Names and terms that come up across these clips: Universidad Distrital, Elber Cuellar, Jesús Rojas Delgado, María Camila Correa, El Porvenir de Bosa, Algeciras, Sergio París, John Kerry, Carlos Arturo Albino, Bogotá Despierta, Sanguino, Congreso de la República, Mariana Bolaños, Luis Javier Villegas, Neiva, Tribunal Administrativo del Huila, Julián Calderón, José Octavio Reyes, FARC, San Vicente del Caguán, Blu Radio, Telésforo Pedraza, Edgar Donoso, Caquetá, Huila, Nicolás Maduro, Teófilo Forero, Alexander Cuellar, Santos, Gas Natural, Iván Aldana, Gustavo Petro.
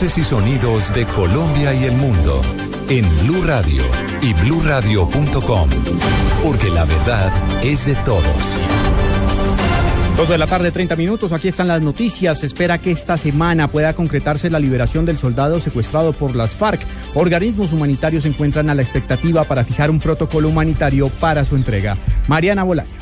Voces y sonidos de Colombia y el mundo en Blu Radio y bluradio.com, porque la verdad es de todos. 2:30 p.m, aquí están las noticias. Se espera que esta semana pueda concretarse la liberación del soldado secuestrado por las FARC. Organismos humanitarios se encuentran a la expectativa para fijar un protocolo humanitario para su entrega. Mariana Bolaños.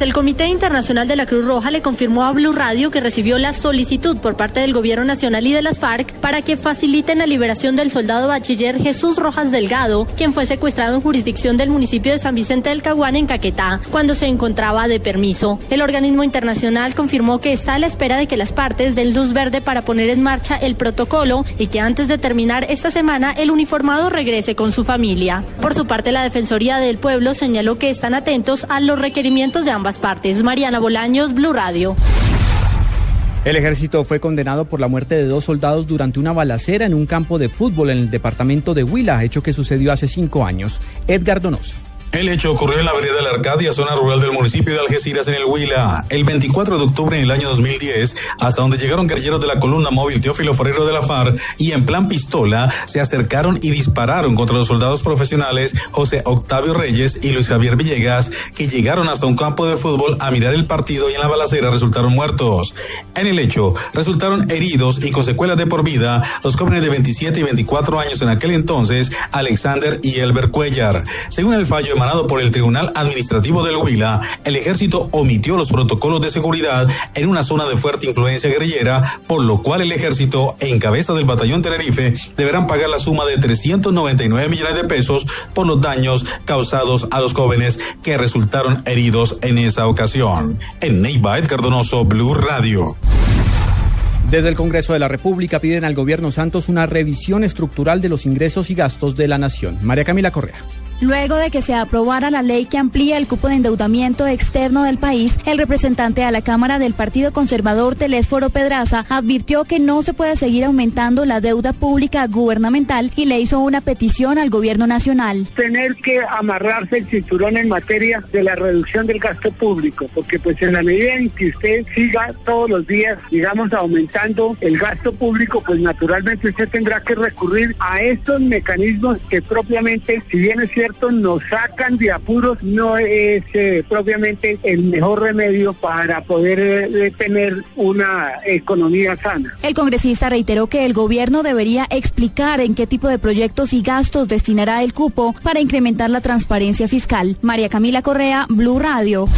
El Comité Internacional de la Cruz Roja le confirmó a Blu Radio que recibió la solicitud por parte del Gobierno Nacional y de las FARC para que faciliten la liberación del soldado bachiller Jesús Rojas Delgado, quien fue secuestrado en jurisdicción del municipio de San Vicente del Caguán, en Caquetá, cuando se encontraba de permiso. El organismo internacional confirmó que está a la espera de que las partes den luz verde para poner en marcha el protocolo y que antes de terminar esta semana el uniformado regrese con su familia. Por su parte, la Defensoría del Pueblo señaló que están atentos a los requerimientos de ambas partes. Mariana Bolaños, Blu Radio. El ejército fue condenado por la muerte de 2 soldados durante una balacera en un campo de fútbol en el departamento de Huila, hecho que sucedió hace 5 años. Edgar Donoso. El hecho ocurrió en la vereda La Arcadia, zona rural del municipio de Algeciras, en el Huila, el 24 de octubre en el año 2010, hasta donde llegaron guerrilleros de la columna móvil Teófilo Forero de la FARC y en plan pistola se acercaron y dispararon contra los soldados profesionales José Octavio Reyes y Luis Javier Villegas, que llegaron hasta un campo de fútbol a mirar el partido y en la balacera resultaron muertos. En el hecho, resultaron heridos y con secuelas de por vida los jóvenes de 27 y 24 años en aquel entonces, Alexander y Elber Cuellar. Según el fallo emanado por el Tribunal Administrativo del Huila, el ejército omitió los protocolos de seguridad en una zona de fuerte influencia guerrillera, por lo cual el ejército, en cabeza del batallón Tenerife, deberán pagar la suma de 399 millones de pesos por los daños causados a los jóvenes que resultaron heridos en esa ocasión. En Neiva, Edgar Donoso, Blu Radio. Desde el Congreso de la República piden al gobierno Santos una revisión estructural de los ingresos y gastos de la nación. María Camila Correa. Luego de que se aprobara la ley que amplía el cupo de endeudamiento externo del país, el representante a la Cámara del Partido Conservador, Telésforo Pedraza, advirtió que no se puede seguir aumentando la deuda pública gubernamental y le hizo una petición al gobierno nacional. Tener que amarrarse el cinturón en materia de la reducción del gasto público, porque pues en la medida en que usted siga todos los días, digamos, aumentando el gasto público, pues naturalmente usted tendrá que recurrir a estos mecanismos que propiamente, si bien es cierto, nos sacan de apuros, no es propiamente el mejor remedio para poder tener una economía sana. El congresista reiteró que el gobierno debería explicar en qué tipo de proyectos y gastos destinará el cupo para incrementar la transparencia fiscal. María Camila Correa, Blu Radio.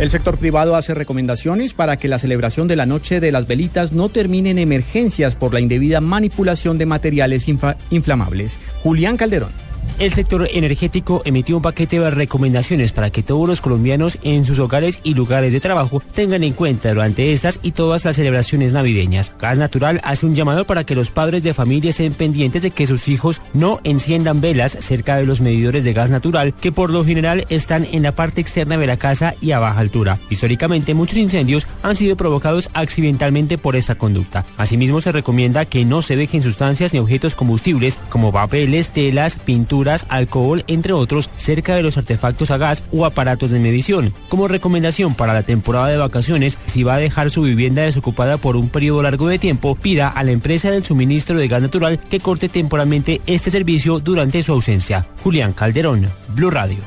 El sector privado hace recomendaciones para que la celebración de la Noche de las Velitas no termine en emergencias por la indebida manipulación de materiales inflamables. Julián Calderón. El sector energético emitió un paquete de recomendaciones para que todos los colombianos en sus hogares y lugares de trabajo tengan en cuenta durante estas y todas las celebraciones navideñas. Gas Natural hace un llamado para que los padres de familia estén pendientes de que sus hijos no enciendan velas cerca de los medidores de gas natural, que por lo general están en la parte externa de la casa y a baja altura. Históricamente, muchos incendios han sido provocados accidentalmente por esta conducta. Asimismo, se recomienda que no se dejen sustancias ni objetos combustibles como papeles, telas, pinturas, alcohol, entre otros, cerca de los artefactos a gas o aparatos de medición. Como recomendación para la temporada de vacaciones, si va a dejar su vivienda desocupada por un periodo largo de tiempo, pida a la empresa del suministro de gas natural que corte temporalmente este servicio durante su ausencia. Julián Calderón, Blu Radio.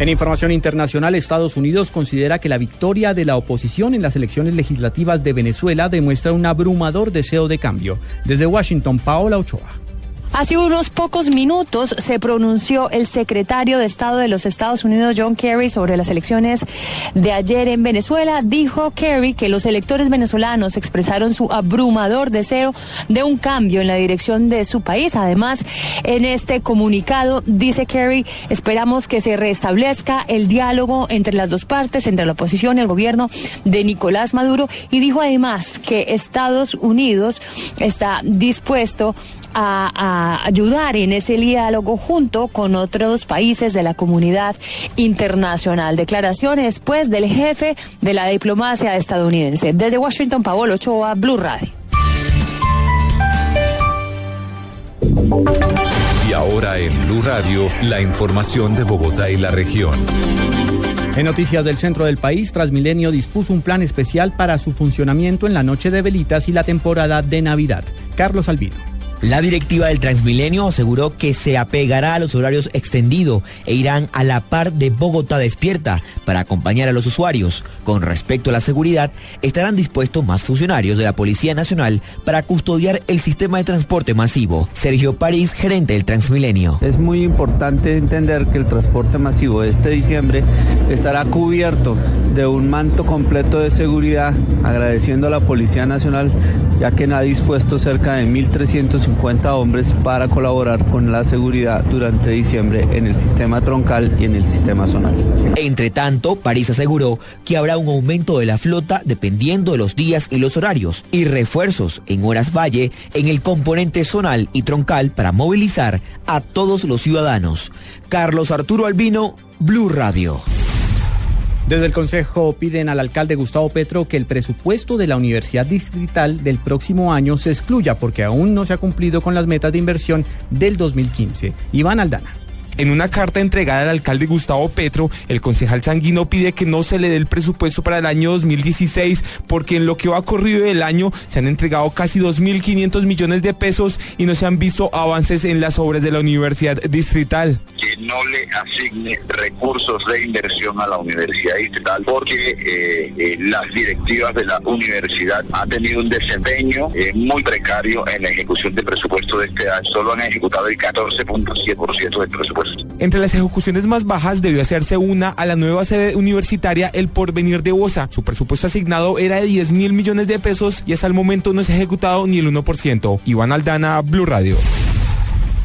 En información internacional, Estados Unidos considera que la victoria de la oposición en las elecciones legislativas de Venezuela demuestra un abrumador deseo de cambio. Desde Washington, Paola Ochoa. Hace unos pocos minutos se pronunció el secretario de Estado de los Estados Unidos, John Kerry, sobre las elecciones de ayer en Venezuela. Dijo Kerry que los electores venezolanos expresaron su abrumador deseo de un cambio en la dirección de su país. Además, en este comunicado, dice Kerry, esperamos que se restablezca el diálogo entre las dos partes, entre la oposición y el gobierno de Nicolás Maduro. Y dijo además que Estados Unidos está dispuesto a ayudar en ese diálogo junto con otros países de la comunidad internacional. Declaraciones, pues, del jefe de la diplomacia estadounidense. Desde Washington, Paola Ochoa, Blu Radio. Y ahora en Blu Radio, la información de Bogotá y la región. En noticias del centro del país, Transmilenio dispuso un plan especial para su funcionamiento en la noche de velitas y la temporada de Navidad. Carlos Albino. La directiva del Transmilenio aseguró que se apegará a los horarios extendidos e irán a la par de Bogotá Despierta para acompañar a los usuarios. Con respecto a la seguridad, estarán dispuestos más funcionarios de la Policía Nacional para custodiar el sistema de transporte masivo. Sergio París, gerente del Transmilenio. Es muy importante entender que el transporte masivo de este diciembre estará cubierto de un manto completo de seguridad, agradeciendo a la Policía Nacional, ya que ha dispuesto cerca de 1.350 hombres para colaborar con la seguridad durante diciembre en el sistema troncal y en el sistema zonal. Entre tanto, París aseguró que habrá un aumento de la flota dependiendo de los días y los horarios, y refuerzos en horas valle en el componente zonal y troncal para movilizar a todos los ciudadanos. Carlos Arturo Albino, Blu Radio. Desde el Consejo piden al alcalde Gustavo Petro que el presupuesto de la Universidad Distrital del próximo año se excluya porque aún no se ha cumplido con las metas de inversión del 2015. Iván Aldana. En una carta entregada al alcalde Gustavo Petro, el concejal Sanguino pide que no se le dé el presupuesto para el año 2016 porque en lo que va corrido del año se han entregado casi 2.500 millones de pesos y no se han visto avances en las obras de la Universidad Distrital. Que no le asigne recursos de inversión a la Universidad Distrital porque las directivas de la universidad han tenido un desempeño muy precario en la ejecución del presupuesto de este año. Solo han ejecutado el 14.7% del presupuesto. Entre las ejecuciones más bajas debió hacerse una a la nueva sede universitaria El Porvenir de Bosa. Su presupuesto asignado era de 10.000 millones de pesos y hasta el momento no se ha ejecutado ni el 1%. Iván Aldana, Blu Radio.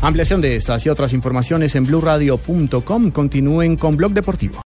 Ampliación de estas y otras informaciones en bluradio.com. Continúen con Blog Deportivo.